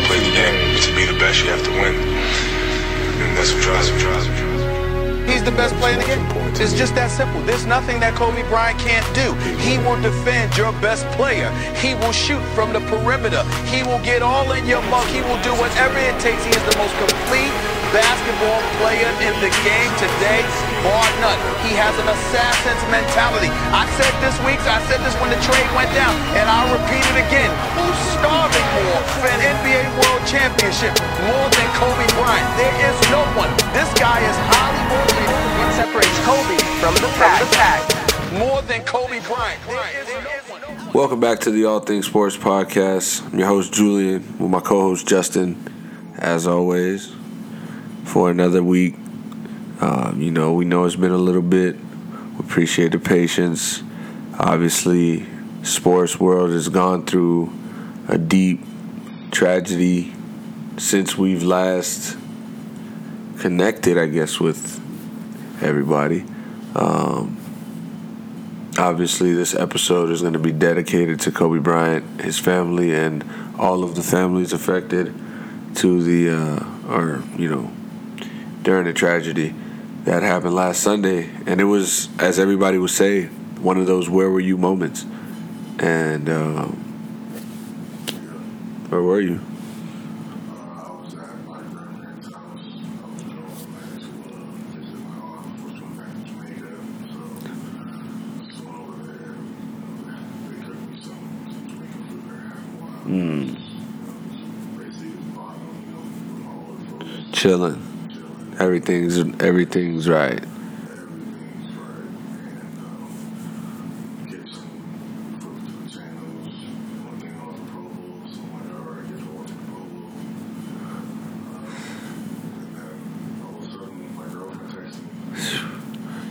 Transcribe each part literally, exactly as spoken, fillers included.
how to play the game. To be the best, you have to win. And that's what drives me, drives me, drives me. He's the best player in the game. It's just that simple. There's nothing that Kobe Bryant can't do. He will defend your best player. He will shoot from the perimeter. He will get all in your muck. He will do whatever it takes. He is the most complete basketball player in the game today, bar none. He has an assassin's mentality. I said this week, I said this when the trade went down, and I'll repeat it again. Who's starving for an N B A World Championship more than Kobe Bryant? There is no one. This guy is highly motivated. What separates Kobe from the pack? From the pack. More than Kobe Bryant. There is no one. Welcome back to the All Things Sports Podcast. I'm your host, Julian, with my co-host, Justin, as always. For another week, um, you know, we know it's been a little bit. We appreciate the patience. Obviously, sports world has gone through a deep tragedy since we've last connected, I guess, with everybody. Um, obviously, this episode is going to be dedicated to Kobe Bryant, his family, and all of the families affected to the, uh, or, you know, during the tragedy that happened last Sunday. And it was, as everybody would say, one of those where were you moments. And um, where were you? Mm. Chilling. Everything's everything's right.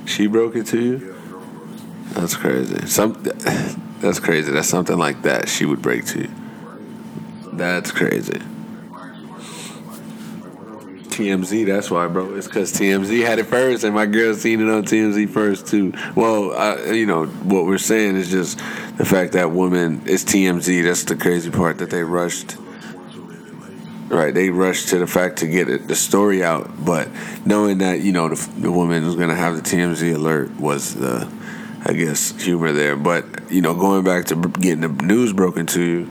She broke it to you? That's crazy. Some that's crazy. That's something like that she would break to you. That's crazy. T M Z, that's why, bro. It's because T M Z had it first, and my girl seen it on T M Z first, too. Well, I, you know, what we're saying is just the fact that women, it's T M Z. That's the crazy part, that they rushed. Right, they rushed to the fact to get it, the story out, but knowing that, you know, the, the woman was going to have the T M Z alert was the, I guess, humor there. But, you know, going back to getting the news broken to you,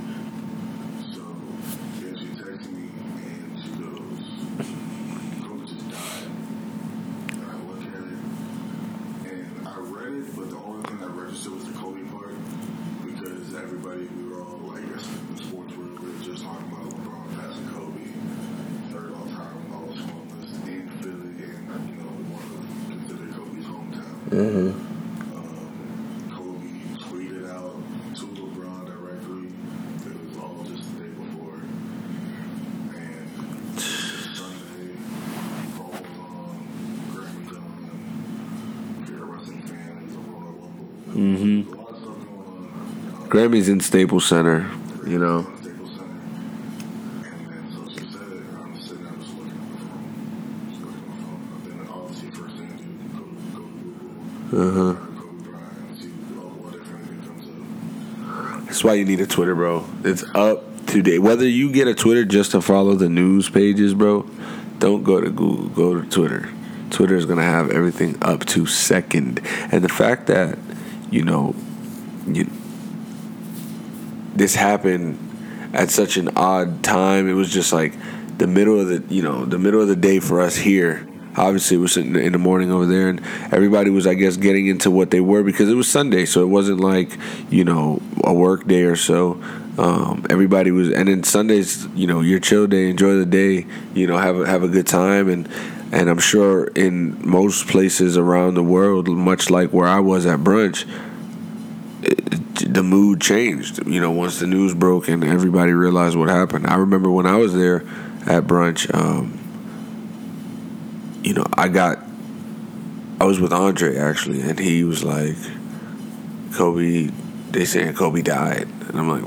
Grammy's in Staples Center, you know. Uh huh. That's why you need a Twitter, bro. It's up to date. Whether you get a Twitter just to follow the news pages, bro, don't go to Google. Go to Twitter. Twitter is gonna have everything up to second, and the fact that you know you. This happened at such an odd time. It was just like the middle of the, you know, the middle of the day for us here. Obviously, it was in the morning over there, and everybody was, I guess, getting into what they were because it was Sunday, so it wasn't like, you know, a work day or so. Um, everybody was, and then Sundays, you know, your chill day, enjoy the day, you know, have a, have a good time, and and I'm sure in most places around the world, much like where I was at brunch. The mood changed, you know, once the news broke and everybody realized what happened. I remember when I was there at brunch, um, you know, I got, I was with Andre, actually, and he was like, Kobe, they saying Kobe died. And I'm like,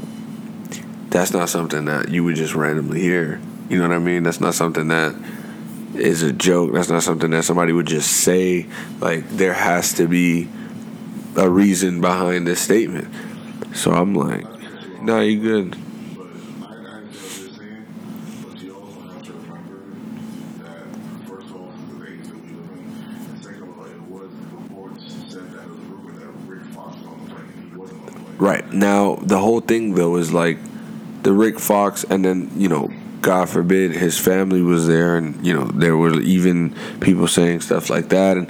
that's not something that you would just randomly hear. You know what I mean? That's not something that is a joke. That's not something that somebody would just say. Like, there has to be a reason behind this statement. So I'm like, nah, you good. Right. Now, the whole thing, though, is like the Rick Fox, and then, you know, God forbid, his family was there, and, you know, there were even people saying stuff like that, and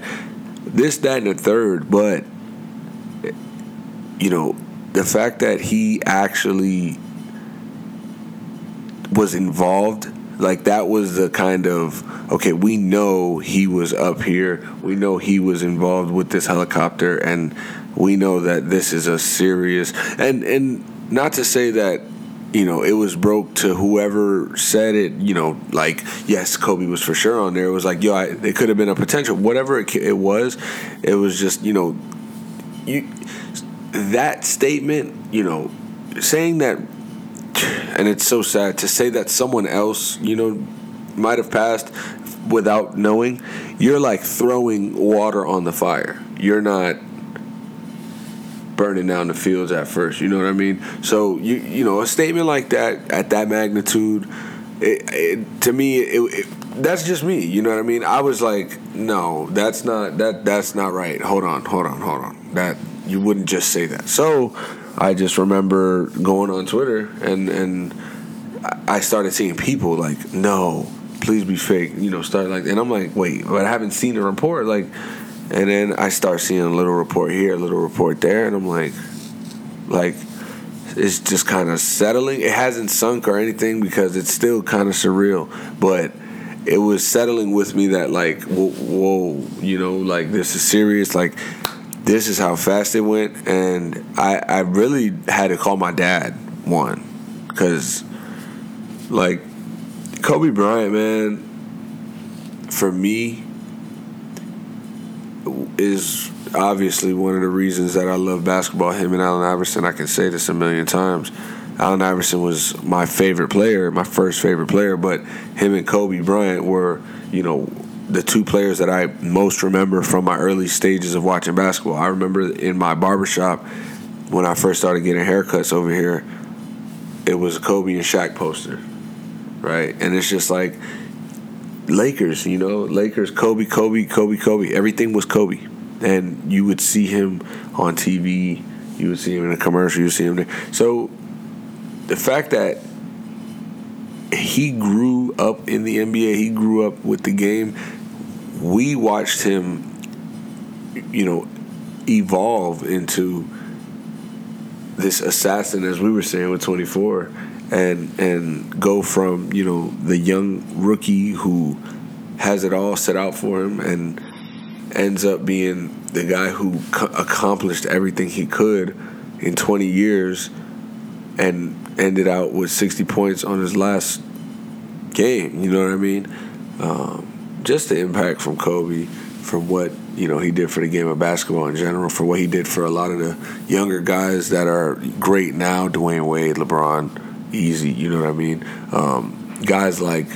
this, that, and the third. But, you know, the fact that he actually was involved, like, that was the kind of, okay, we know he was up here, we know he was involved with this helicopter, and we know that this is a serious, and, and not to say that, you know, it was broke to whoever said it, you know, like, yes, Kobe was for sure on there. It was like, yo, I, it could have been a potential. Whatever it, it was, it was just, you know, you, that statement, you know, saying that, and it's so sad to say that someone else, you know, might have passed without knowing, you're like throwing water on the fire. You're not burning down the fields at first, you know what I mean? So you you know, a statement like that at that magnitude, it, it, to me, it, it, that's just me. You know what I mean? I was like, no, that's not that that's not right. Hold on, hold on, hold on. That you wouldn't just say that. So I just remember going on Twitter and and I started seeing people like, no, please be fake. You know, start like, and I'm like, wait, but I haven't seen the report, like. And then I start seeing a little report here, a little report there, and I'm like, like, it's just kind of settling. It hasn't sunk or anything because it's still kind of surreal, but it was settling with me that, like, whoa, whoa, you know, like, this is serious. Like, this is how fast it went. And I, I really had to call my dad, one, because, like, Kobe Bryant, man, for me, is obviously one of the reasons that I love basketball. Him and Allen Iverson, I can say this a million times. Allen Iverson was my favorite player, my first favorite player, but him and Kobe Bryant were, you know, the two players that I most remember from my early stages of watching basketball. I remember in my barbershop when I first started getting haircuts over here, it was a Kobe and Shaq poster, right? And it's just like, Lakers, you know, Lakers, Kobe, Kobe, Kobe, Kobe. Everything was Kobe. And you would see him on T V. You would see him in a commercial. You would see him there. So the fact that he grew up in the N B A, he grew up with the game. We watched him, you know, evolve into this assassin, as we were saying, with twenty-four. And and go from, you know, the young rookie who has it all set out for him and ends up being the guy who co- accomplished everything he could in twenty years and ended out with sixty points on his last game. You know what I mean? Um, just the impact from Kobe, from what, you know, he did for the game of basketball in general, for what he did for a lot of the younger guys that are great now, Dwyane Wade, LeBron, easy, you know what I mean? Um, guys like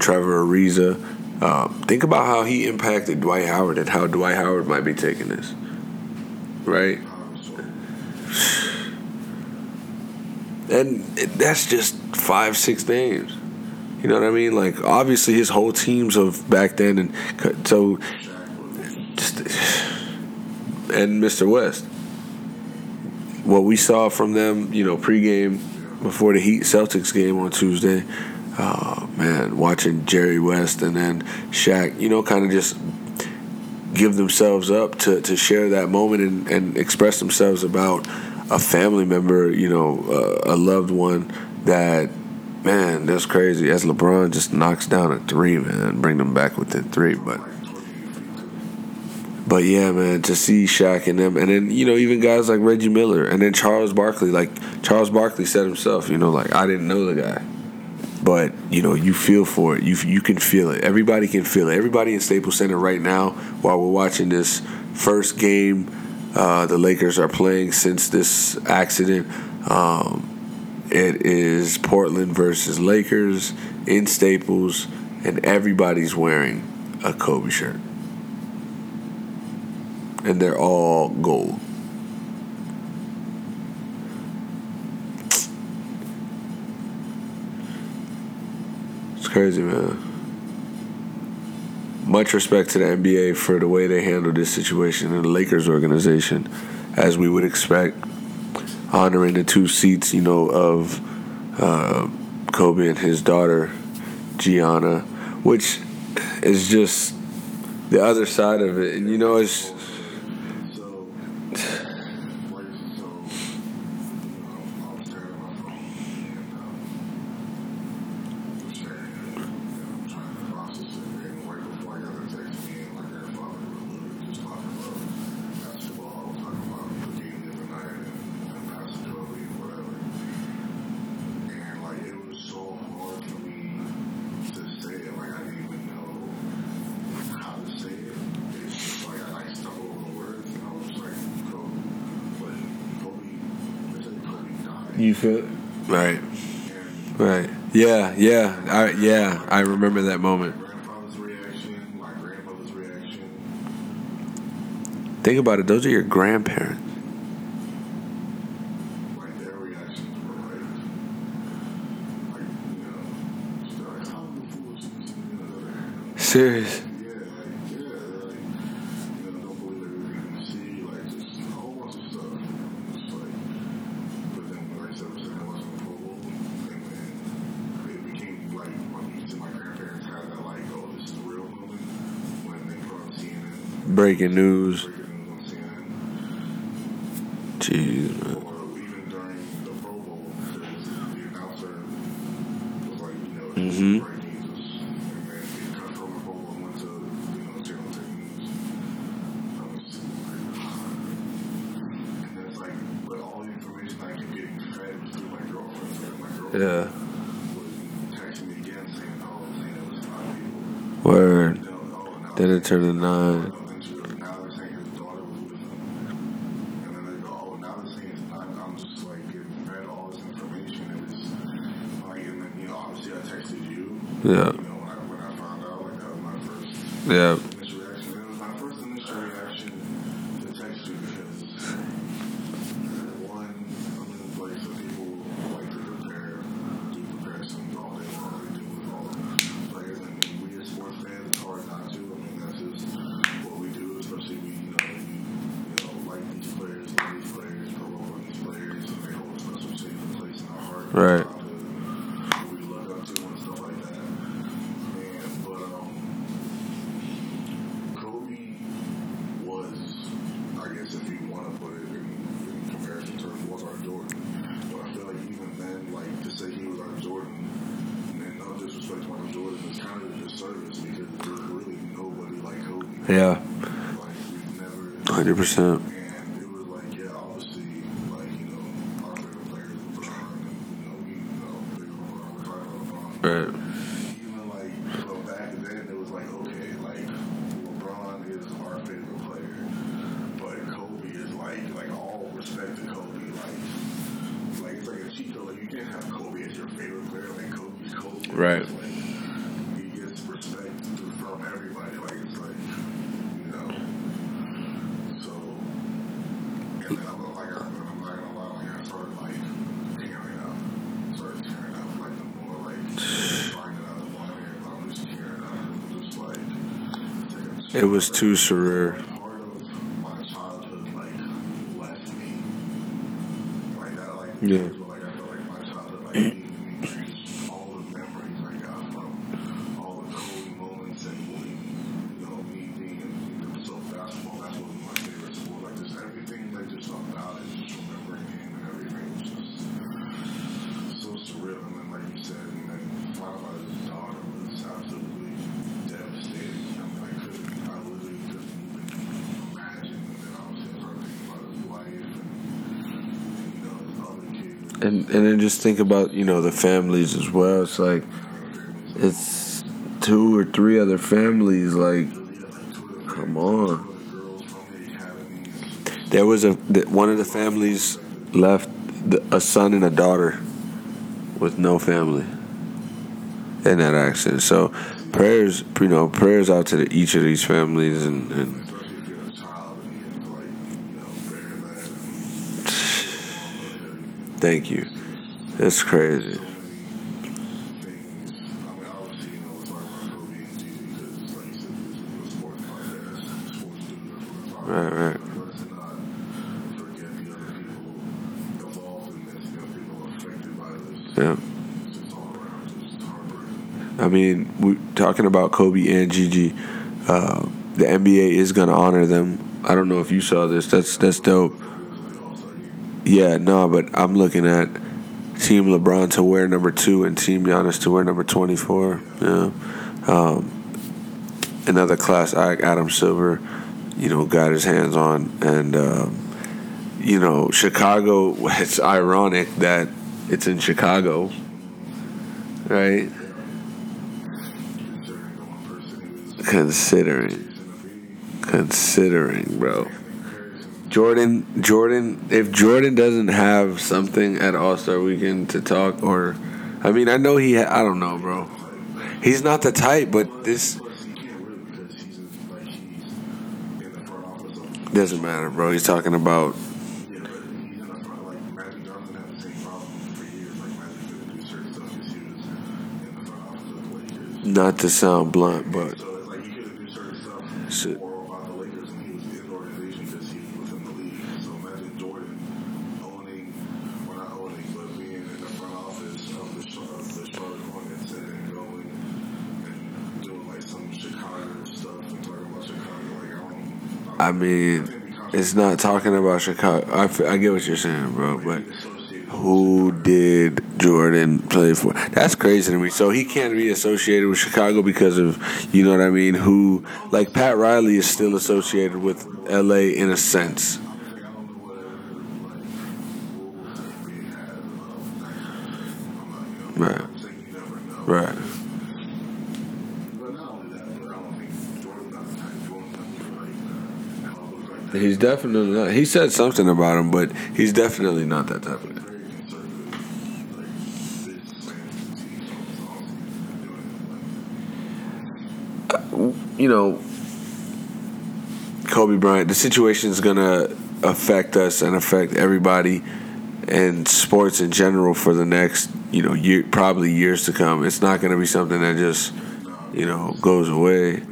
Trevor Ariza. Uh, think about how he impacted Dwight Howard and how Dwight Howard might be taking this, right? And it, that's just five, six names. You know what I mean? Like, obviously his whole teams of back then, and so just and Mister West. What we saw from them, you know, pregame. Before the Heat-Celtics game on Tuesday, oh, man, watching Jerry West and then Shaq, you know, kind of just give themselves up to, to share that moment and, and express themselves about a family member, you know, uh, a loved one that, man, that's crazy. As LeBron just knocks down a three, man, bring them back with the three, but... But, yeah, man, to see Shaq and them. And then, you know, even guys like Reggie Miller and then Charles Barkley. Like, Charles Barkley said himself, you know, like, I didn't know the guy. But, you know, you feel for it. You you can feel it. Everybody can feel it. Everybody in Staples Center right now, while we're watching this first game uh, the Lakers are playing since this accident, um, it is Portland versus Lakers in Staples, and everybody's wearing a Kobe shirt. And they're all gold. It's crazy, man. Much respect to the N B A for the way they handled this situation and the Lakers organization, as we would expect. honoring the two seats, you know, of uh, Kobe and his daughter, Gianna, which is just the other side of it. And, you know, it's... You feel it? Right. Right. Yeah, yeah. I, yeah, I remember that moment. My grandfather's reaction, my grandmother's reaction. Think about it. Those are your grandparents. Like, their reactions were like, like, you know, just like, how the foolishness, you know, like, serious. Breaking news. Jeez, man. Mm-hmm. Yeah. Word. Then it turned to nine. Yeah. You know, when I, when I found out, like, that was my first yeah. initial reaction. It was my first initial reaction to text you because, one, I'm in a place where people like to prepare, do comparisons all day long, they do with all players. And we as sports fans, it's hard not to. I mean, that's just what we do, especially we, you know, we, you know, like these players, love these players, grow up on these players, and they hold a special shape and place in our heart. Right. Yeah. one hundred percent. And it was like, yeah, obviously, like, you know, our favorite player is LeBron, and, you know, we, you know, big LeBron, we're talking about LeBron. Right. Even, like, from back then, it was like, okay, like, LeBron is our favorite player, but Kobe is, like, like, all respect to Kobe. Like, like it's like a cheat code. Like, you can't have Kobe as your favorite player. Like, Kobe's Kobe. Right. It was too surreal. Part of my childhood, like, left me. Like, I, like, yeah. Like, I felt like my childhood, like, me, all the memories I got from all the Kobe moments and, you know, me being so basketball, that's one of my favorite sports. Like, just everything, like, just about it, just remembering him and everything was just so surreal. And then, like you said, and then finding out his daughter was absolutely devastated. And and then just think about, you know, the families as well. It's like, it's two or three other families. Like, come on. There was a one of the families left a son and a daughter with no family in that accident. So prayers, you know, prayers out to the, each of these families and. and Thank you. That's crazy. Right, right. Yeah. I mean, we talking about Kobe and Gigi. Uh, the N B A is going to honor them. I don't know if you saw this. That's that's dope. Yeah, no, but I'm looking at Team LeBron to wear number two and Team Giannis to wear number twenty-four. Yeah. Um, another class act, Adam Silver, you know, got his hands on. And, um, you know, Chicago, it's ironic that it's in Chicago, right? Considering, considering, bro. Jordan, Jordan, if Jordan doesn't have something at All-Star Weekend to talk, or, I mean, I know he, ha- I don't know, bro. He's not the type, but this doesn't matter, bro. He's talking about. Not to sound blunt, but. Shit. I mean, it's not talking about Chicago. I, f- I get what you're saying, bro, but who did Jordan play for? That's crazy to me. So he can't be associated with Chicago because of, you know what I mean, who, like Pat Riley is still associated with L A in a sense. Right. Right. He's definitely not. He said something about him, but he's definitely not that type of guy. Uh, you know, Kobe Bryant, the situation is going to affect us and affect everybody and sports in general for the next, you know, year, probably years to come. It's not going to be something that just, you know, goes away.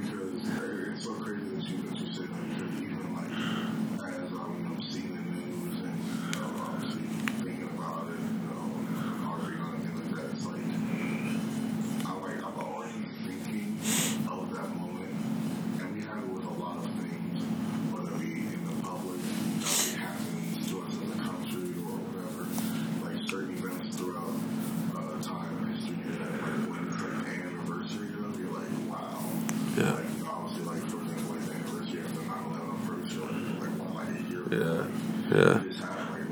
Yeah, yeah,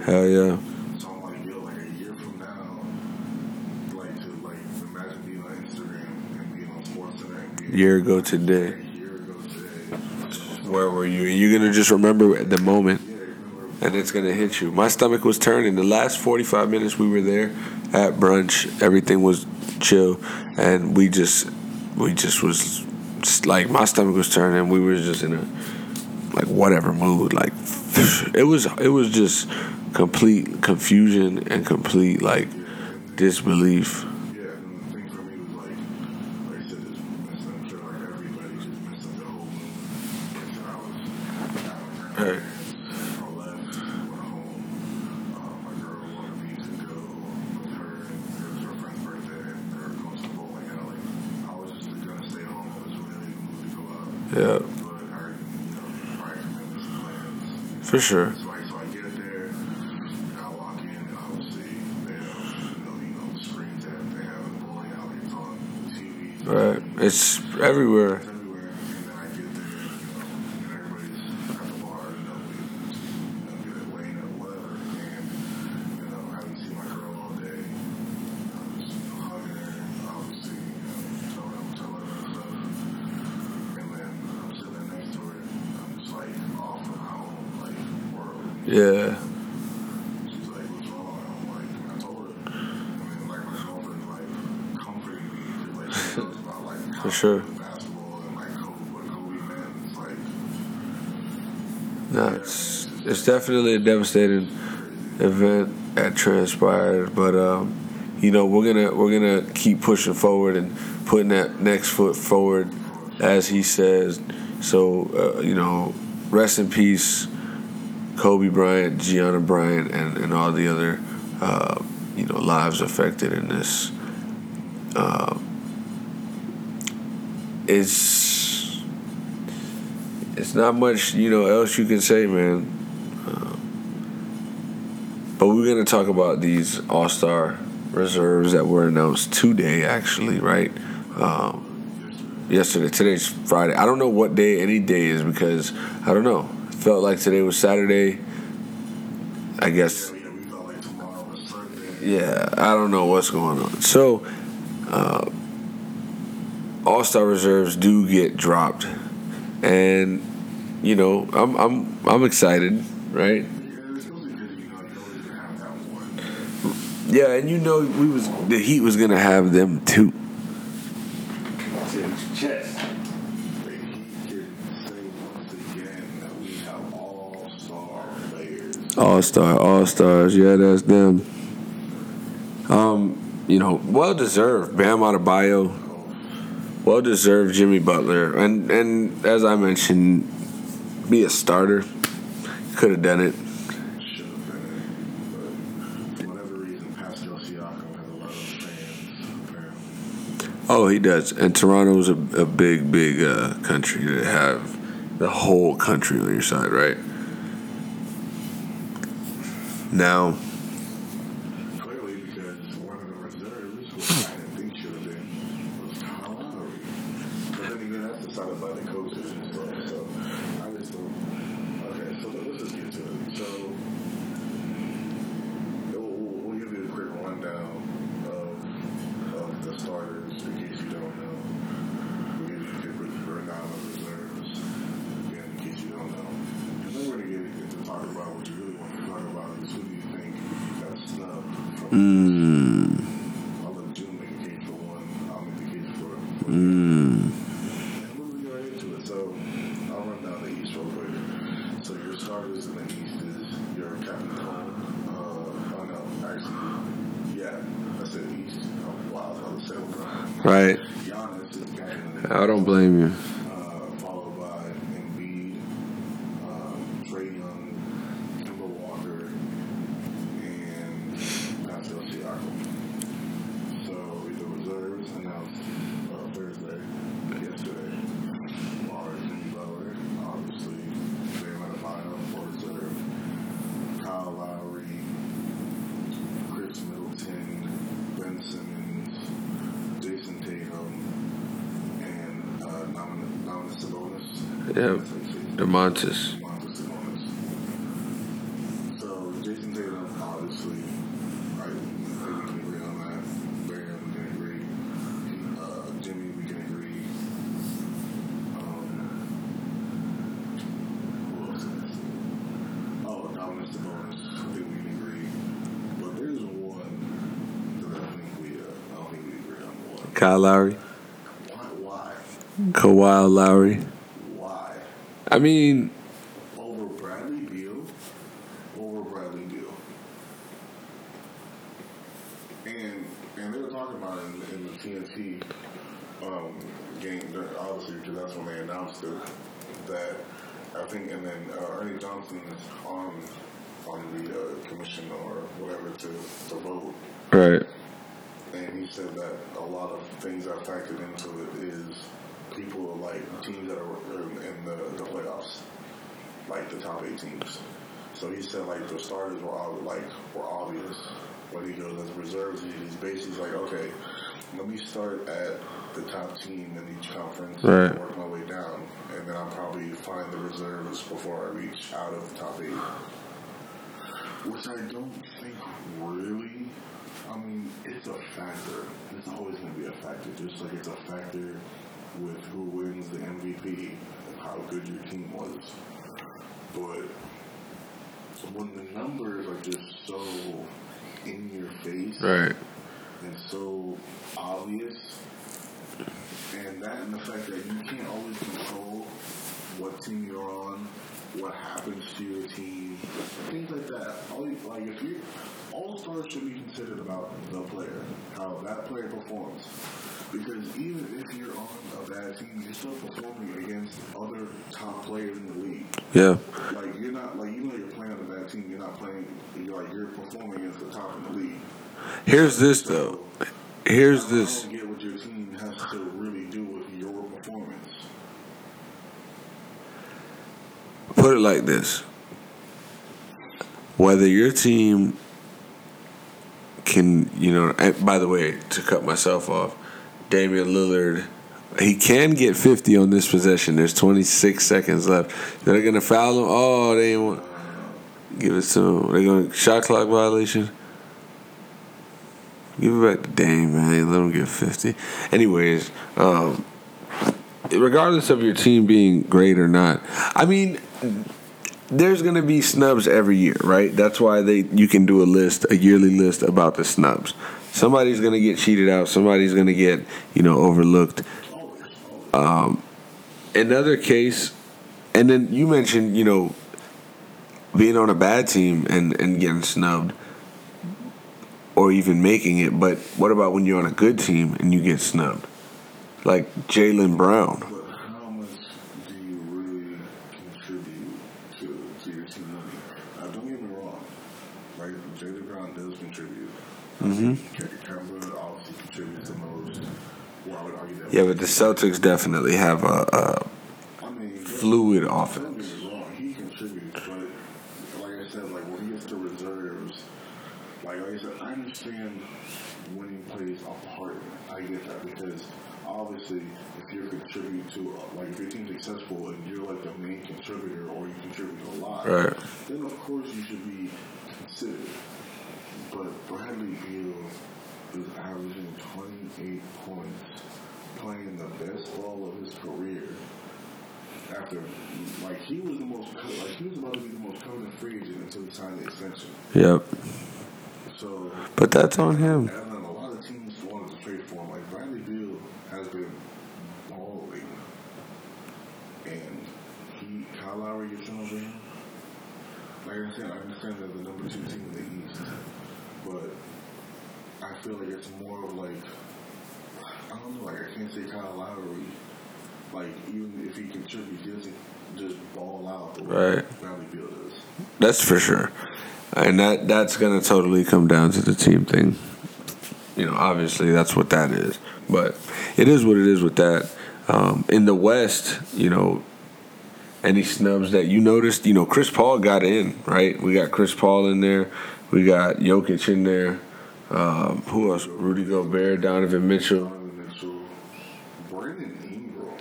hell yeah. Year ago today, where were you? You're gonna just remember at the moment, and it's gonna hit you. My stomach was turning. The last forty-five minutes we were there at brunch, everything was chill, and we just, we just was just like my stomach was turning. We were just in a like whatever mood, like. It was it was just complete confusion and complete like disbelief. Hey. Yeah. For sure. So I, so I get there, and I walk in, and obviously, they have, you know, you know, the screens that they have, the bowling alleys on T V. Right. It's everywhere. It's everywhere. And then I get there, you know, and everybody's at the bar, you know, you know, laying up, whatever. And, you know, I haven't seen my girl all day. I'm just, you know, hugging her, obviously, you know, telling her, telling her stuff. And then I'm sitting next to her, and I'm just like, off on my own. Yeah. She's like, what's wrong? I'm like, I told her. I mean, like, my girlfriend, like, comforting me. Like, she knows about, like, for sure. Basketball and, like, Kobe, Kobe, man. It's like. No, it's, it's definitely a devastating event that transpired. But, um, you know, we're going to we're gonna keep pushing forward and putting that next foot forward, as he says. So, uh, you know, rest in peace. Kobe Bryant, Gianna Bryant, and, and all the other, uh, you know, lives affected in this. Uh, it's it's not much, you know, else you can say, man. Uh, but we're gonna talk about these All-Star reserves that were announced today, actually, right? Um, yesterday, today's Friday. I don't know what day any day is because I don't know. It felt like today was Saturday. I guess. Yeah, I don't know what's going on. So, uh, All-Star reserves do get dropped, and you know, I'm I'm I'm excited, right? Yeah, and you know, we was the Heat was gonna have them too. All-Star, All-Stars, yeah, that's them. Um, you know, well-deserved Bam Adebayo, well-deserved Jimmy Butler, and and as I mentioned, be a starter. Could have done it. Should have done it, but for whatever reason, Pascal Siakam has a lot of fans, apparently. Oh, he does, and Toronto's a, a big, big uh, country to have the whole country on your side, right? Now, clearly, because one of the reserves, which I didn't think should have been, was Kyle Lowry. But then again, that's decided by the coaches and stuff. So I just don't. Okay, so let's just get to it. So we'll, we'll give you a quick rundown of, of the starters in case you don't know. We'll give you a quick rundown of the reserves again in case you don't know. And then we're going to get to talk about what you really want to talk about. Who do you think got snubbed from? Mm. I'll let you make a case for one. I'll make a case for it. Mm. And we'll be right into it. So I'll run down the East real quick. So your starters in the East is your Captain Cole. Uh, oh no, actually, yeah, that's it. East. Oh, wow, I was going to say LeBron. Right. Giannis is the captain of the East. I don't blame you. Yeah, DeMontis. So Jason Tatum, obviously, I think we can agree on that. Barry, we can agree. Uh, Jimmy, we can agree. Um, who else is this? Oh, Donovan Mitchell, I think we can agree. But there's one that I don't think we, uh, I don't think we agree on one. Kyle Lowry. Why? Why? Kawhi Lowry. I mean, over Bradley Beal, over Bradley Beal, and and they were talking about it in, in the T N T um, game, obviously, because that's when they announced it. That I think, and then uh, Ernie Johnson is on on the uh, commission or whatever to, to vote, right? And he said that a lot of things that factored into it is. People like teams that are in the, the playoffs, like the top eight teams. So he said like the starters were all, like were obvious. When he goes as reserves, he's basically like, okay, let me start at the top team in each conference, right, and work my way down, and then I'll probably find the reserves before I reach out of the top eight. Which I don't think really. I mean, it's a factor. It's always going to be a factor. Just like it's a factor. With who wins the M V P and how good your team was. But when the numbers are just so in your face, right, and so obvious, and that and the fact that you can't always control what team you're on, what happens to your team, things like that. All you, like if you All stars should be considered about the player, how that player performs. Because even if you're on a bad team, you're still performing against other top players in the league. Yeah. Like, you're not, like, you know you're playing on a bad team, you're not playing, you're, like, you're performing against the top in the league. Here's this, so, though. Here's I this. I don't get what your team has to really do with your performance. Put it like this. Whether your team can, you know, by the way, to cut myself off, Damian Lillard, he can get fifty on this possession. There's twenty-six seconds left. They're going to foul him. Oh, they ain't want give it to him. They're going to shot clock violation. Give it back to Dame, man. Let him get fifty. Anyways, um, regardless of your team being great or not, I mean, there's going to be snubs every year, right? That's why they you can do a list, a yearly list about the snubs. Somebody's going to get cheated out. Somebody's going to get, you know, overlooked. Um, another case, and then you mentioned, you know, being on a bad team and, and getting snubbed or even making it. But what about when you're on a good team and you get snubbed? Like Jaylen Brown. Mm-hmm. Yeah, but the Celtics definitely have a, a I mean, fluid offense. He contributes, but like I said, like when he gets to reserves, like I said, I understand when he plays a part. I get that because obviously, if you're contributing to like if your team's successful and you're like the main contributor or you contribute a lot, right, then of course you should be considered. But Bradley Beal is averaging twenty-eight points, playing the best ball of his career. After, like, he was the most, like, he was about to be the most coveted free agent until he signed the extension. Yep. So, but that's on him. And then a lot of teams wanted to trade for him. Like, Bradley Beal has been balling. And he, Kyle Lowry gets on him. Like I said, I understand that the number two team in the East, but I feel like it's more of like, I don't know, like I can't say Kyle Lowry, like even if he contributes, he doesn't just ball out the way right. Bradley Beal does. That's for sure. And that that's going to totally come down to the team thing. You know, obviously that's what that is. But it is what it is with that. Um, in the West, you know, any snubs that you noticed, you know, Chris Paul got in, right? We got Chris Paul in there. We got Jokic in there. Um, who else? Rudy Gobert, Donovan Mitchell. Donovan Mitchell. Brandon Ingram.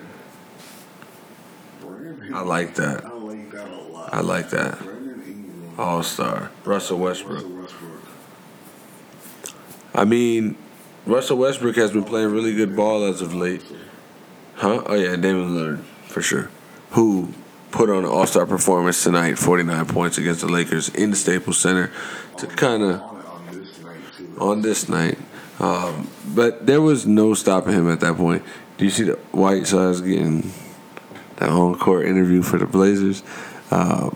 Brandon Ingram. I like that. I like that a lot. I like that. Brandon Ingram. All-star. Russell Westbrook. Russell Westbrook. I mean, Russell Westbrook has been playing really good ball as of late. Huh? Oh, yeah, Damian Lillard, for sure. Who put on an all-star performance tonight, forty-nine points against the Lakers in the Staples Center to kind of on this night. Um, but there was no stopping him at that point. Do you see the Whitesides getting that on-court interview for the Blazers? Uh,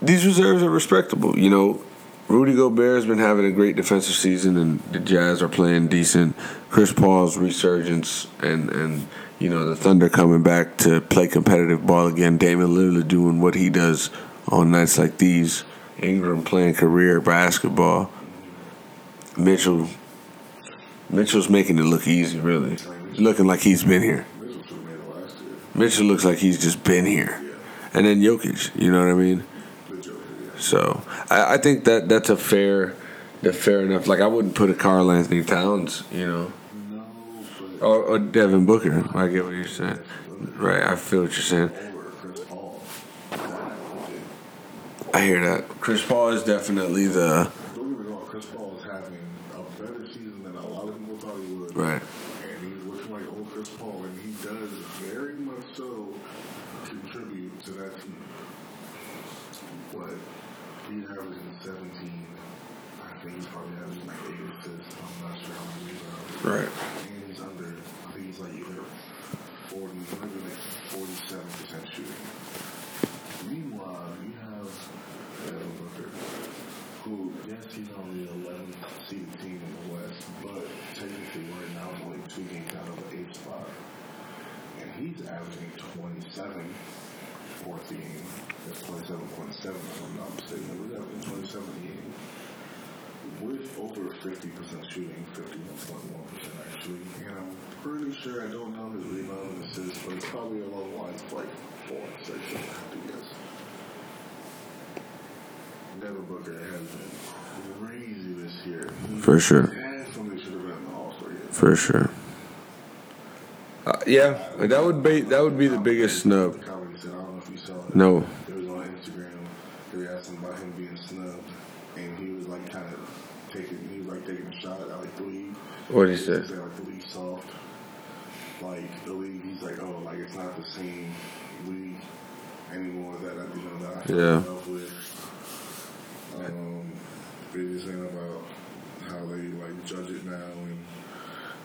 these reserves are respectable. You know, Rudy Gobert has been having a great defensive season, and the Jazz are playing decent. Chris Paul's resurgence and and – you know, the Thunder coming back to play competitive ball again. Damian Lillard doing what he does on nights like these. Ingram playing career basketball. Mitchell. Mitchell's making it look easy, really. He's looking like he's been here. Mitchell looks like he's just been here. And then Jokic, you know what I mean? So, I, I think that that's a fair, the fair enough. Like, I wouldn't put a Karl Anthony Towns, you know. Or, or Devin Booker. I get what you're saying. Right, I feel what you're saying. I hear that. Chris Paul is definitely the. Don't get me wrong, Chris Paul is having a better season than a lot of people thought he would. Right. And he's looking like old Chris Paul, and he does very much so contribute to that team. But he's averaging seventeen. I think he's probably averaging like eight assists. I'm not sure how many he's averaging. Right. Like either forty, maybe like forty-seven percent shooting. Meanwhile, you have Devin Booker, who who, yes, he's only the eleventh seed team in the West, but technically right now is only two games out of the eighth spot. And he's averaging twenty-seven fourth game. That's twenty-seven point seven if I'm not mistaken. It was twenty-seven game. With over fifty percent shooting, fifty-one point one percent actually, and I'm pretty sure, I don't know his rebound and assists, but it's probably along the lines of like four and six, I have to guess. Devin Booker has been crazy this year. For sure. Somebody should have been in the All-Star game. For sure. Uh, yeah, that would be that would be the biggest snub. I don't know if you saw that. No. It was on Instagram. They were asking about him being snubbed, and he was like kind of taking, he was like taking a shot at like the league. What did he say? Like the league soft, like the league. He's like, oh, like it's not the same league anymore that I, you know, that I fell in love with. Um, they just saying about how they like judge it now and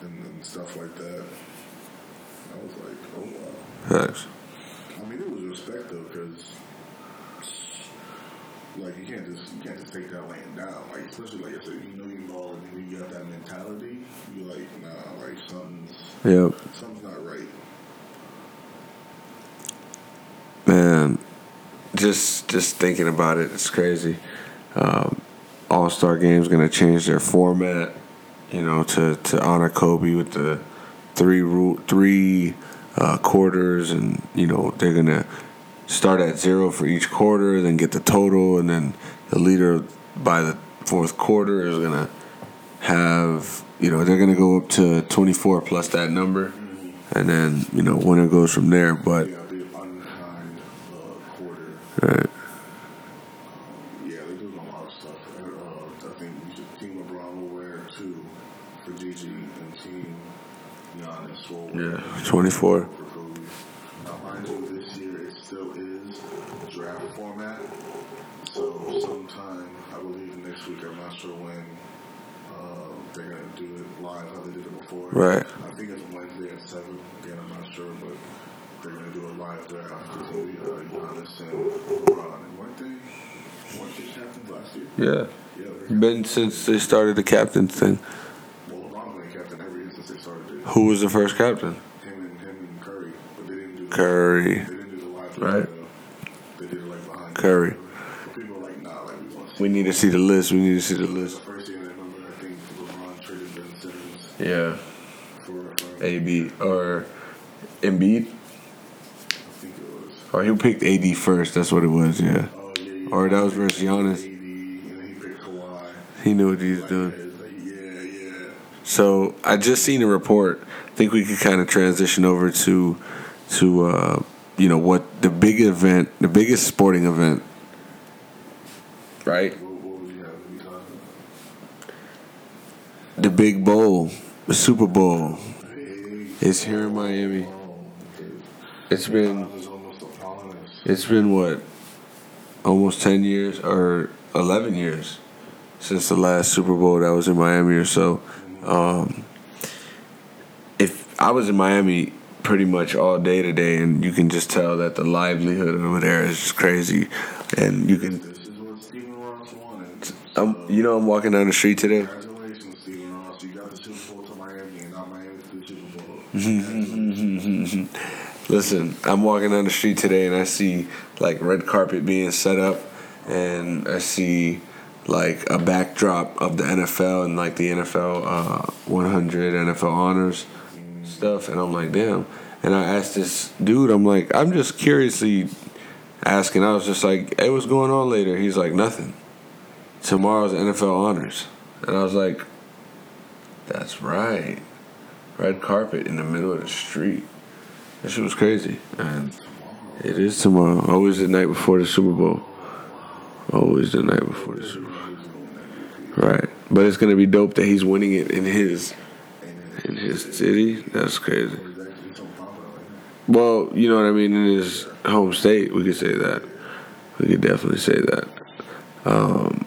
and, and stuff like that. I was like, oh wow. Nice. I mean, it was respect though, because like you can't just you can't just take that laying down. Like especially like I said, you know you ball and you got that mentality. You're like, nah, like something's yep. something's not right. Man, just just thinking about it, it's crazy. Um, All-Star Game's gonna change their format, you know, to to honor Kobe with the three rule, three uh, quarters, and you know they're gonna start at zero for each quarter, then get the total, and then the leader by the fourth quarter is gonna have, you know, they're gonna go up to twenty-four plus that number, mm-hmm. and then you know winner goes from there. But yeah, the unkind uh, quarter. Right. Um, yeah, they're doing a lot of stuff. Uh, I think we should, Team LeBron will wear two for Gigi, and Team Giannis will wear yeah twenty-four. Now, mind you, this year it still is draft format, so sometime, I believe next week, I'm not sure when, uh, they're going to do it live how they did it before. Right. I think it's Wednesday at seven, again, I'm not sure, but they're going to do a live draft because it'll be uh, Giannis and LeBron. And weren't they, weren't they captains last year? Yeah. Yeah, they're been since they started the captain thing. Well, LeBron been captain every year since they started it. Who was the first captain? Curry, they didn't do the live right? Video. They did it like behind Curry. The but people were like, nah, like we want to see. We need to see the list. We need to see the list. The first year, I remember, I think LeBron traded Ben Simmons. Yeah. For, for A B or Embiid. I think it was. Or he picked A D first. That's what it was. Yeah. Oh, yeah, yeah. Or that was versus Giannis. A D, and then he picked Kawhi. He knew what he was like, doing. Yeah, yeah. So I just seen a report. I think we could kind of transition over to. To uh, you know what the big event, the biggest sporting event, right? The Big Bowl, the Super Bowl, it's here in Miami. It's been, it's been what, almost ten years or eleven years since the last Super Bowl that was in Miami or so. Um, if I was in Miami pretty much all day today, and you can just tell that the livelihood over there is just crazy, and you can. This is what Stephen Ross wanted. So I'm, you know, I'm walking down the street today. Congratulations, Stephen Ross! You got the Super Bowl to Miami, and not Miami to the Super Bowl. Mm-hmm. Listen, I'm walking down the street today, and I see like red carpet being set up, and I see like a backdrop of the N F L and like the N F L uh, one hundred N F L honors. Stuff, and I'm like, damn. And I asked this dude, I'm like, I'm just curiously asking. I was just like, hey, what's going on later? He's like, nothing. Tomorrow's N F L honors. And I was like, that's right. Red carpet in the middle of the street. That shit was crazy. And it is tomorrow. Always the night before the Super Bowl. Always the night before the Super Bowl. Right. But it's going to be dope that he's winning it in his. In his city? That's crazy. Well, you know what I mean? In his home state, we could say that. We could definitely say that. Um,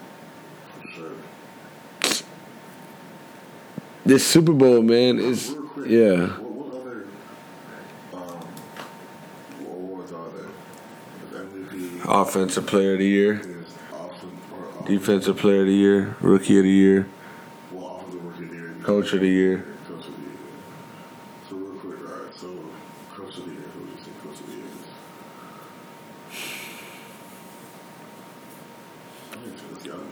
this Super Bowl, man, is... Yeah. What other awards are there? Offensive Player of the Year. Defensive Player of the Year, Rookie of the Year, well, the Rookie of the Year, Coach of the Year. Coach of the Year. So real quick, all right. So Coach of the Year, who would you say Coach of the Year is? I think it's Allen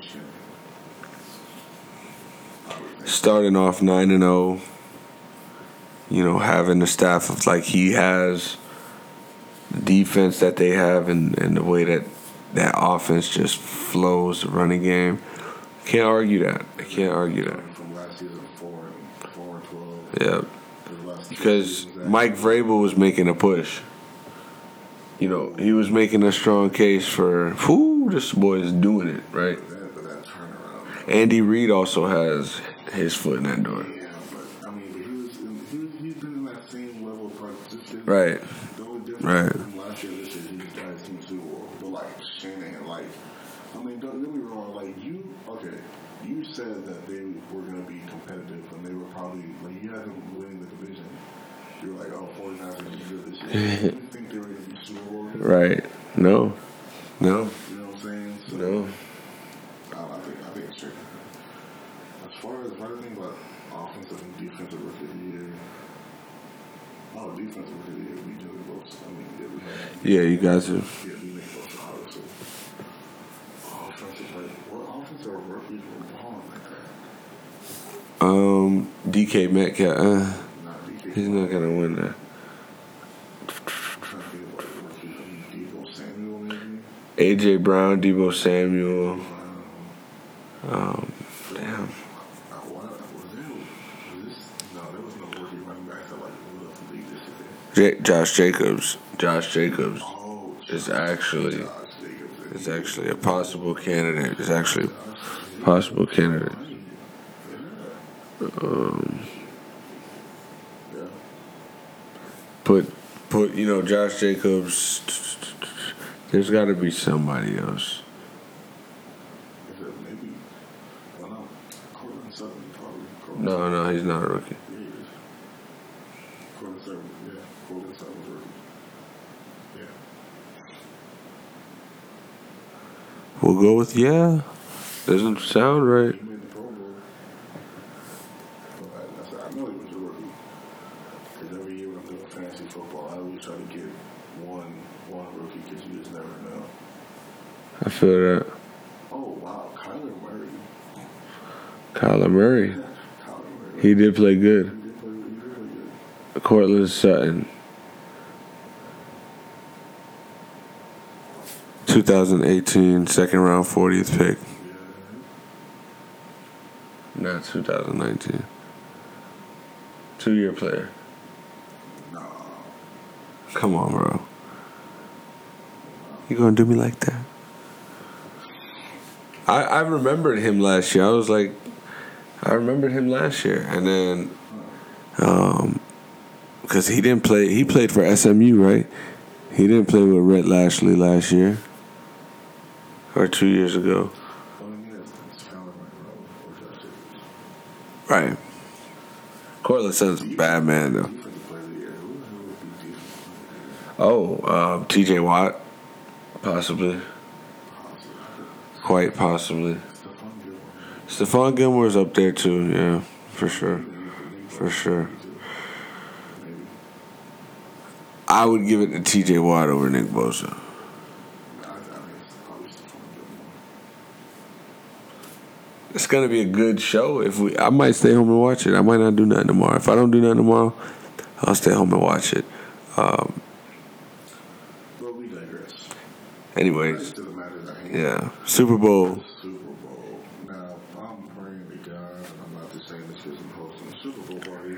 Iverson. Starting off nine and zero, you know, having the staff of like he has, the defense that they have, and, and the way that. That offense just flows, the running game. Can't argue that. I can't argue that. From last season, four and four and twelve. Yeah, because Mike Vrabel was making a push. You know, he was making a strong case for who this boy is doing it right. Andy Reid also has his foot in that door. Yeah, but I mean, he was he he's been in that same level of participation. Right. Right. Said that they were going to be competitive and they were probably, like, you had them winning the division. You were like, oh, forty-niners are going to be good this year. You didn't think they were going to be Super Bowl. Right. No. No. You know what I'm saying? So, no. I, I, think, I think it's true. As far as what I think about offensive and defensive rookie of the year, oh, defensive rookie of the year, we do it both. I mean, yeah, we have, yeah, you guys are. Yeah, we make both, obviously. Offensive, like, what offensive rookies were Um, D K Metcalf, uh, he's not gonna win that. A J Brown, Debo Samuel. Um, damn. J- Josh Jacobs, Josh Jacobs is actually is actually a possible candidate. Is actually a possible candidate. Um, yeah. Put, put, you know, Josh Jacobs. T- t- t- there's got to be somebody else. Is it maybe? Well, no. Cortland Sutton, probably. Cortland no, Sutton. no, he's not a rookie. Yeah, he is. Cortland Sutton, yeah. Cortland Sutton was a rookie. Yeah. We'll go with yeah. Doesn't sound right. I feel that. Oh, wow. Kyler Murray. Kyler Murray. Yeah, Kyler Murray. He did play good. He did play, he did play good. Courtland Sutton. twenty eighteen, second round, fortieth pick. Yeah. Not twenty nineteen. Two-year player. No. Come on, bro. You gonna do me like that? I, I remembered him last year. I was like, I remembered him last year. And then, um, because he didn't play, he played for S M U, right? He didn't play with Rhett Lashley last year or two years ago. Right. Cortland Sutton's a bad man, though. Oh, um, T J Watt, possibly. Quite possibly. Stephon Gilmore's up there too, yeah, for sure. For sure. I would give it to T J Watt over Nick Bosa. It's gonna be a good show. If we I might stay home and watch it. I might not do nothing tomorrow. If I don't do nothing tomorrow, I'll stay home and watch it. Um But we digress. Anyways. Yeah, Super Bowl. Super Bowl. Now, I'm praying to God, I'm not just saying this because I'm hosting a Super Bowl party,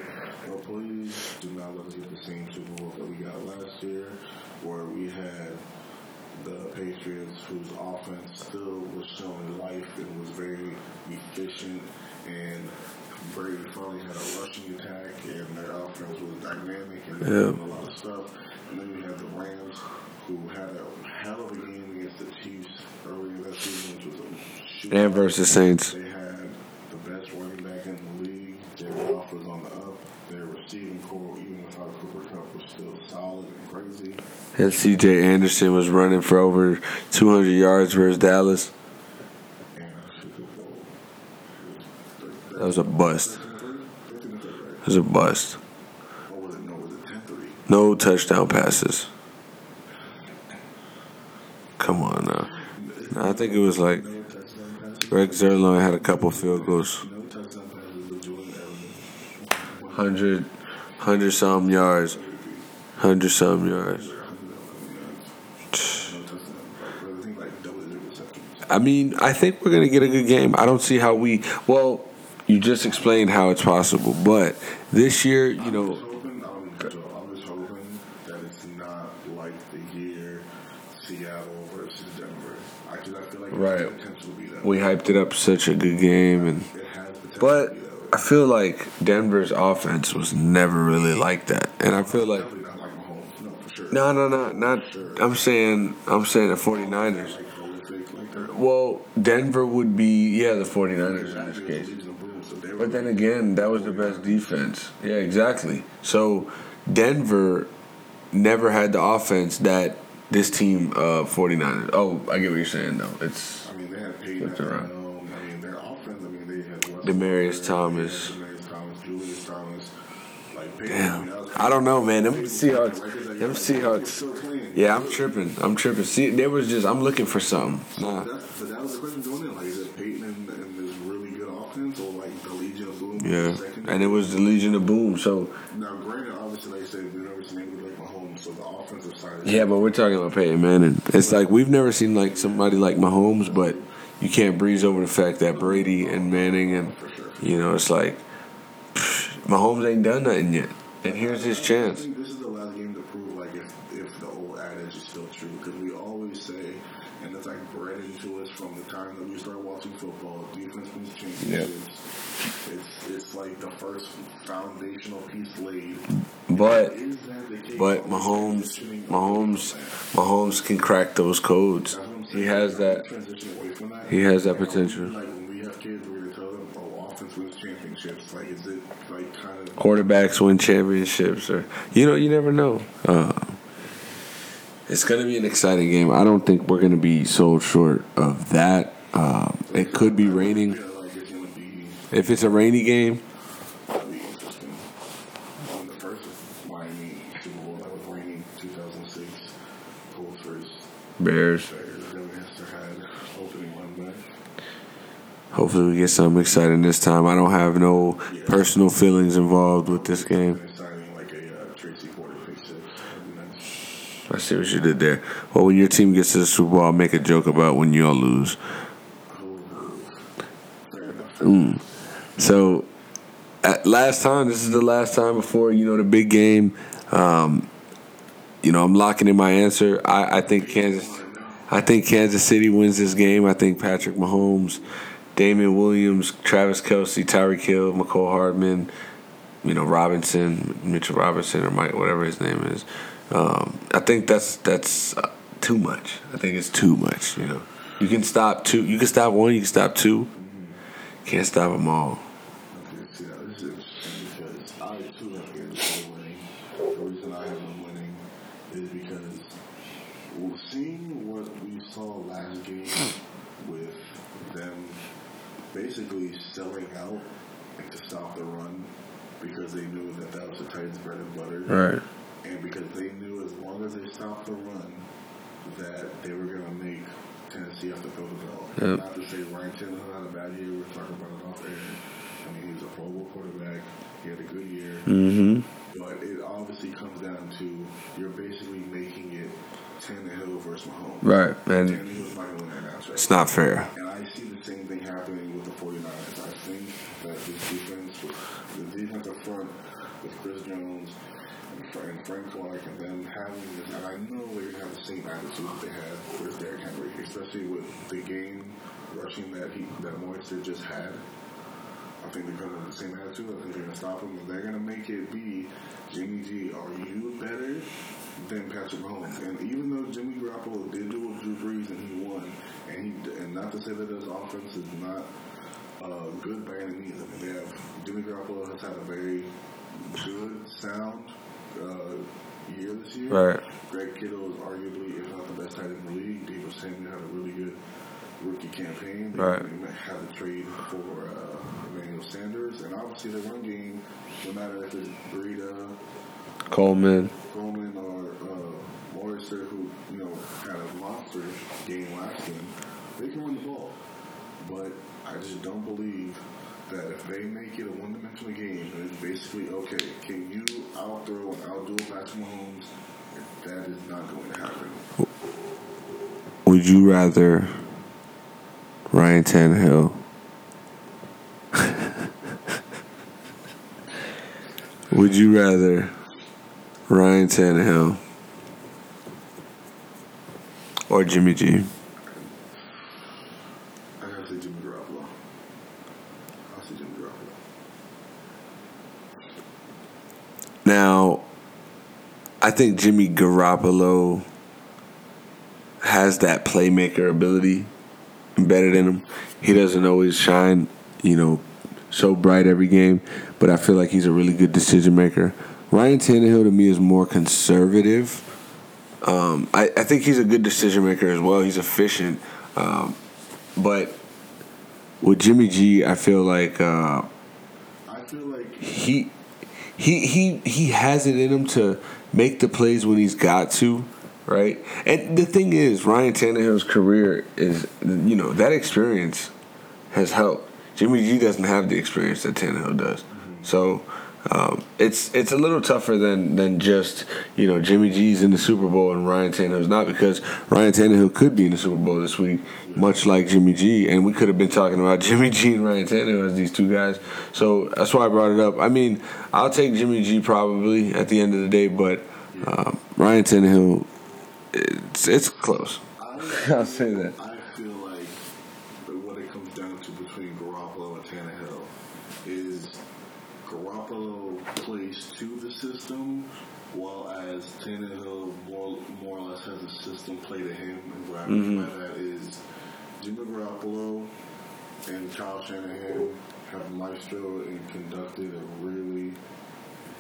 but please do not let us get the same Super Bowl that we got last year, where we had the Patriots, whose offense still was showing life and was very efficient, and Brady finally had a rushing attack, and their offense was dynamic and they yep. did a lot of stuff. And then we had the Rams, who had a hell of a game against the Chiefs earlier that season, which was a shootout. And versus Saints. They had the best running back in the league. Jerry West was on the up. Their receiving core, even without Cooper Kupp, was still solid and crazy. And C J Anderson was running for over two hundred yards versus Dallas. And That was a bust. That was a bust. No touchdown passes. Come on now. No, I think it was like Greg Zuerlein had a couple field goals. Hundred, hundred some yards, hundred some yards. I mean, I think we're gonna get a good game. I don't see how we. Well, you just explained how it's possible, but this year, you know. Right, we hyped it up such a good game, and but I feel like Denver's offense was never really like that, and I feel like no, no, no, not. I'm saying, I'm saying the 49ers. Well, Denver would be yeah, the 49ers in this case, but then again, that was the best defense. Yeah, exactly. So Denver never had the offense that. This team, uh, 49ers. Oh, I get what you're saying, though. It's. I mean, they had Peyton Manning. I mean, their offense, I mean, they had Demarius Thomas. Demarius Thomas, Julius Thomas. Like, Peyton, damn. I, mean, was, I don't know, man. Them Seahawks. Them Seahawks. Yeah, I'm tripping. I'm tripping. See, there was just. I'm looking for something. Nah. But that was the question going in. Like, is it Peyton and, and this really good offense or, like, the Legion of Boom? Yeah. And it was the Legion of Boom, so. Now, granted, obviously, they said we never seen anything like Mahomes, so the offensive side is. Yeah, but we're talking about Peyton Manning. It's like we've never seen like somebody like Mahomes, but you can't breeze over the fact that Brady and Manning and, you know, it's like pff, Mahomes ain't done nothing yet, and here's his chance. I think this is the last game to prove like if, if the old adage is still true, because we always say, and it's like bred into us from the time that we start watching football, defense wins championships. It's it's like the first foundational piece laid. But but Mahomes Mahomes Mahomes can crack those codes. He has that. He has that potential. Quarterbacks win championships, or you know, you never know. Uh, it's gonna be an exciting game. I don't think we're gonna be sold short of that. Uh, it could be raining. If it's a rainy game, that'd be interesting. Um, the first Miami Super Bowl that was raining, two thousand six, Colts versus Bears. Hopefully, we get something exciting this time. I don't have no yeah. personal feelings involved with this game. I see what you did there. Well, when your team gets to the Super Bowl, I'll make a joke about when y'all lose. Mm. So, at last time, this is the last time before, you know, the big game. Um, you know, I'm locking in my answer. I, I think Kansas I think Kansas City wins this game. I think Patrick Mahomes, Damian Williams, Travis Kelce, Tyreek Hill, McCole Hardman, you know, Robinson, Mitchell Robinson or Mike, whatever his name is. Um, I think that's that's uh, too much. I think it's too much, you know. You can stop two. You can stop one. You can stop two. Can't stop them all. Okay, see, now this is interesting because I too have Arizona winning. The reason I have them winning is because seeing what we saw last game with them basically selling out like, to stop the run because they knew that that was the Titans' bread and butter. Right. And because they knew as long as they stopped the run that they were going to make Tennessee have to throw the ball. Yep. Not to say Ryan Tannehill had a bad year. We were talking about it off air. I mean, he was a Pro Bowl quarterback. He had a good year. Mm-hmm. But it obviously comes down to you're basically making it Tannehill versus Mahomes. Right. And Tannehill's not going to win that matchup. It's not fair. And I see the same thing happening with the 49ers. I think that this defense, the defense up front with Chris Jones and Frank Clark and them having this, and I know they're going to have the same attitude that they had with Derrick Henry, especially with the game rushing that he, that Moisture just had. I think they're going to have the same attitude. I think they're going to stop him, and they're going to make it be, Jimmy G, are you better than Patrick Mahomes? And even though Jimmy Garoppolo did do with Drew Brees and he won, and, he, and not to say that his offense is not uh, good by any means. I mean, they have, Jimmy Garoppolo has had a very good, sound, Uh, year this year. Right. Greg Kittle is arguably, if not the best tight end in the league. Deebo Samuel had a really good rookie campaign. They, right. they had a trade for uh, Emmanuel Sanders, and obviously the run game, no matter if it's Breida, Coleman, Coleman or uh, Morrister, who you know had a monster game last game, they can win the ball. But I just don't believe that if they make it a one-dimensional game, it's basically okay. Can you out throw and out duel Patrick Mahomes? That is not going to happen. Would you rather Ryan Tannehill? Would you rather Ryan Tannehill or Jimmy G? I gotta say Jimmy Garoppolo. I'll say Jimmy Garoppolo. Now, I think Jimmy Garoppolo has that playmaker ability better than him. He doesn't always shine, you know, so bright every game, but I feel like he's a really good decision maker. Ryan Tannehill to me is more conservative. Um, I, I think he's a good decision maker as well. He's efficient, um, but with Jimmy G, I feel like uh, I feel like he he he he has it in him to make the plays when he's got to. Right, and the thing is, Ryan Tannehill's career is, you know, that experience has helped. Jimmy G doesn't have the experience that Tannehill does, mm-hmm. so um, it's it's a little tougher than than just, you know, Jimmy G's in the Super Bowl and Ryan Tannehill's not, because Ryan Tannehill could be in the Super Bowl this week, much like Jimmy G, and we could have been talking about Jimmy G and Ryan Tannehill as these two guys. So that's why I brought it up. I mean, I'll take Jimmy G probably at the end of the day, but um, Ryan Tannehill. It's it's close. I, I'll say that. I feel like what it comes down to between Garoppolo and Tannehill is Garoppolo plays to the system, while as Tannehill more, more or less has a system play to him. And what I mean mm-hmm. by that is Jimmy Garoppolo and Kyle Shanahan have maestro and conducted a really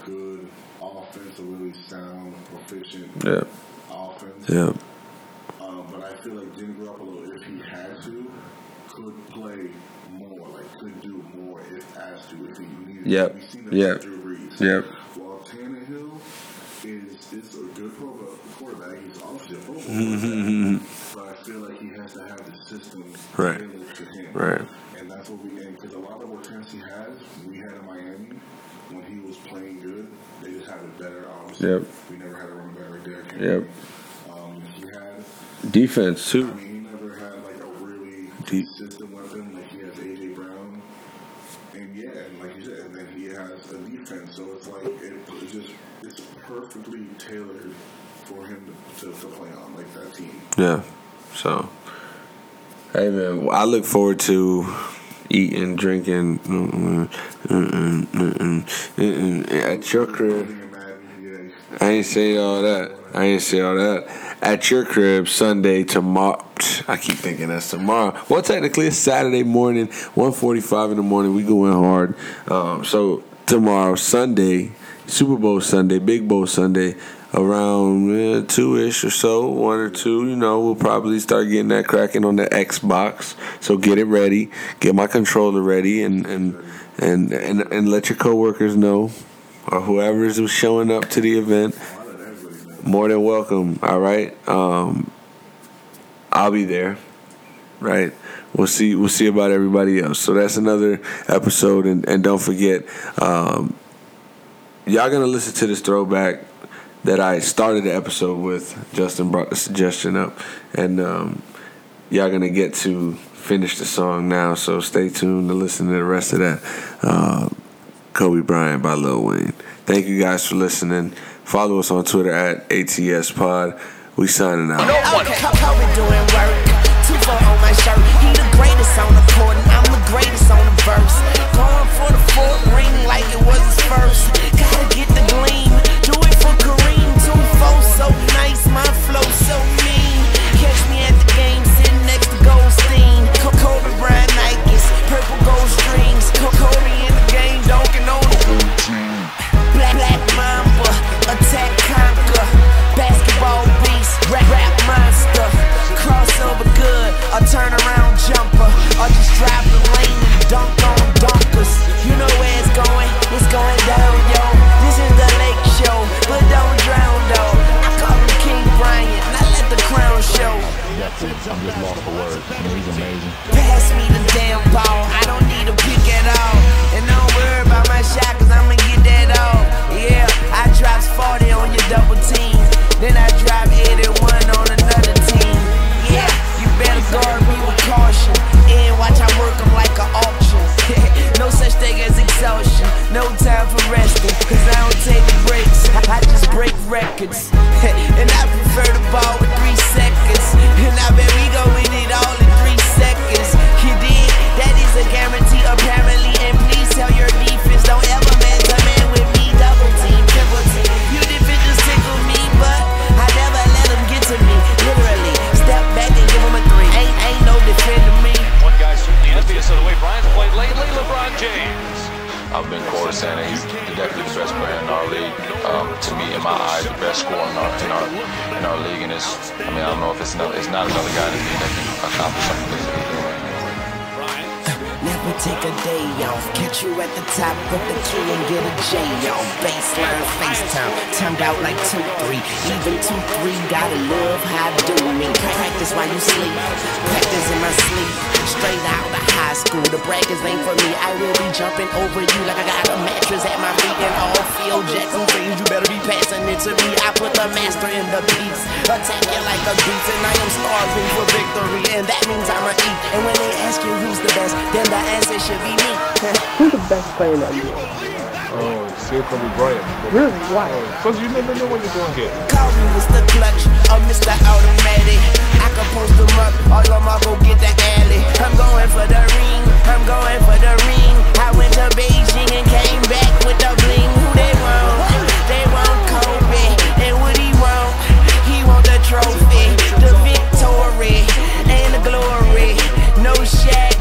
good offense, a really sound, proficient. Yeah. Offense. Yeah. Um, but I feel like Jimmy Garoppolo, if he had to, could play more, like could do more if asked to, if he needed yep. to. We've seen that yep. with Drew Brees. Yep. While Tannehill is is a good quarterback, he's obviously a football quarterback, but I feel like he has to have the system right. tailored to him. Right. And that's what we, and because a lot of what Tennessee has, we had in Miami when he was playing good, they just had it better, obviously. Yep. We never had a running back like Derrick Henry. Yep. Um, he had defense, too. I mean, he never had, like, a really Deep. consistent weapon. Like, he has A J Brown. And, yeah, and like you said, and then he has a defense. So, it's like, it, it's just, it's perfectly tailored for him to, to play on, like, that team. Yeah. So, hey, man, I look forward to eating, drinking, mm-mm, mm-mm, mm-mm, mm-mm. at your crib. I ain't say all that. I ain't say all that. At your crib, Sunday, tomorrow. I keep thinking that's tomorrow. Well, technically, it's Saturday morning, one forty-five in the morning. We going hard. Um, so, tomorrow, Sunday, Super Bowl Sunday, Big Bowl Sunday, around uh, two-ish or so, one or two, you know, we'll probably start getting that cracking on the Xbox. So get it ready. Get my controller ready and, and, and, and, and let your coworkers know, or whoever is showing up to the event, more than welcome, all right? Um, I'll be there, right? We'll see We'll see about everybody else. So that's another episode, and, and don't forget, um, y'all going to listen to this throwback that I started the episode with. Justin brought the suggestion up, and um, y'all going to get to finish the song now, so stay tuned to listen to the rest of that. Uh, Kobe Bryant by Lil Wayne. Thank you guys for listening. Follow us on Twitter at A T S Pod. We signing out. Okay, Kobe doing work. Two-four on my shirt. He the greatest on the court, and I'm the greatest on the verse. Going for the fourth ring like it was his first. Gotta get the gleam. Do it for Kareem. Two-four so nice. My flow so mean. Catch me at the game sitting next to Goldstein. Kobe Bryant Nikes, purple gold strings. Kobe in the game dunking on the Black Black Mamba, attack conquer, basketball beast, rap, rap monster, crossover good, a turnaround. Pass me the damn ball, I don't need a pick at all. And don't worry about my shot, cause I'ma get that off. Yeah, I drops forty on your double team. Then I drop eighty-one on another team. Yeah, you better guard me with caution. And watch I work them like an auction. No such thing as exhaustion, no time for resting. Cause I don't take breaks, I just break records. And I prefer the ball with three seconds. And I bet we gon' win it all in three seconds. You did? That is a guarantee apparently. And please tell your defense, don't ever man to man with me. Double team, triple team. You defense just tickle me, but I never let them get to me. Literally, step back and give them a three. Ain't, ain't no defending me. One guy's certainly envious of the way Bryant's played lately, LeBron James. I've been quoted saying that he's definitely the best player in our league. Um, to me, in my eyes, the best scorer in our in our, in our league. And it's, I mean, I don't know if it's not, it's not another guy to me that can accomplish something like that. Never take a day off. Catch you at the top of the tree and get a J on baseline, FaceTime, timed out like two three. Even two three, gotta love how I do me. Practice while you sleep, practice in my sleep. Straight out of high school, the brackets ain't for me. I will be jumping over you like I got a mattress at my feet. And all Phil Jackson things, you better be passing it to me. I put the master in the piece, attacking like a beast. And I am starving for victory, and that means I'ma eat. And when they ask you who's the best, then the answer should be me. Who's the best player in that league? Oh, still Kobe Bryant. Really? Why? Because you never know what you're going to get. Kobe was the clutch, or Mister Automatic. I can post them up, all of my go get that alley. I'm going for the ring, I'm going for the ring. I went to Beijing and came back with the bling. Who they want? They want Kobe. And what he want? He want the trophy, the victory, and the glory. No Shaq,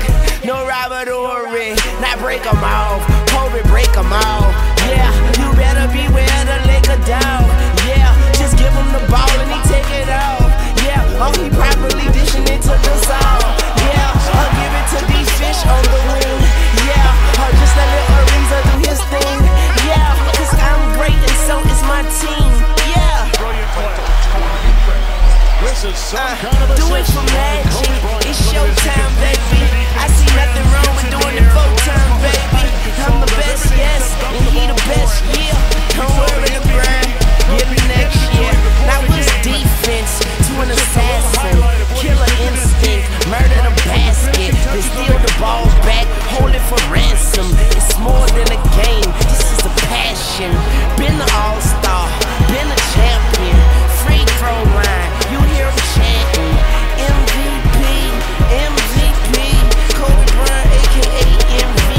no Robert Ory. Not break them off, Kobe break them off. Yeah, you better beware the liquor down. Yeah, just give him the ball and he take it off. Yeah, oh he properly dishing it to the soul. I'll give it to these fish on the wing. Yeah, I'll just let little Ariza do his thing. Yeah, cause I'm great and so is my team. Yeah. Uh, do it for magic. It's showtime, baby. I see nothing wrong with doing it full time, baby. I'm the best, yes, and he the best, yeah. Don't worry the grind, get me next year. Now what's defense to an assassin? Killer instinct, murder the basket, they steal the ball back, hold it for ransom. It's more than a game, this is a passion. Been an all-star, been a champion. Free throw line, you hear him chanting. M V P, M V P, Kobe Bryant, A K A M V P.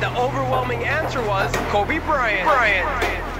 The overwhelming answer was Kobe Bryant. Bryant.